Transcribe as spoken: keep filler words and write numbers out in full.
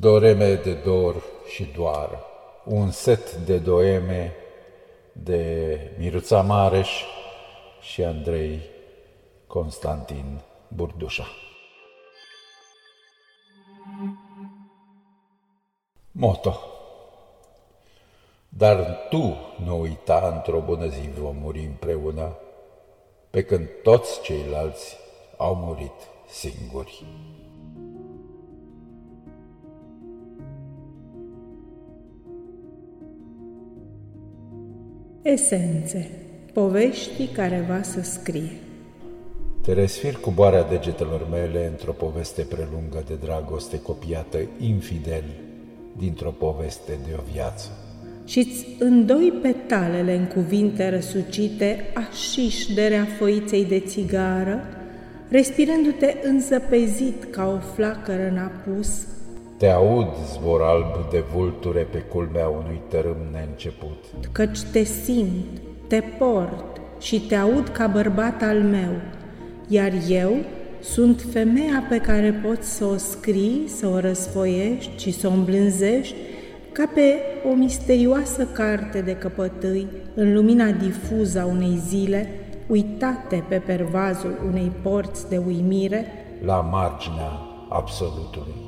doreme de dor și doar, un set de doeme de Miruța Mareș și Andrei Constantin Burdușa. Moto. Dar tu nu uita, într-o bună zi vom muri împreună, pe când toți ceilalți au murit singuri. Esențe. Poveștii care va să scrie. Te resfir cu boarea degetelor mele într-o poveste prelungă de dragoste copiată infidel dintr-o poveste de o viață. Și-ți îndoi petalele în cuvinte răsucite, așiși de reafăiței de țigară, respirându-te înzăpezit ca o flacără în apus. Te aud, zbor alb de vulture pe culmea unui tărâm neînceput. Căci te simt, te port și te aud ca bărbat al meu, iar eu sunt femeia pe care poți să o scrii, să o răsfoiești și să o îmblânzești ca pe o misterioasă carte de căpătâi în lumina difuză a unei zile, uitate pe pervazul unei porți de uimire la marginea absolutului.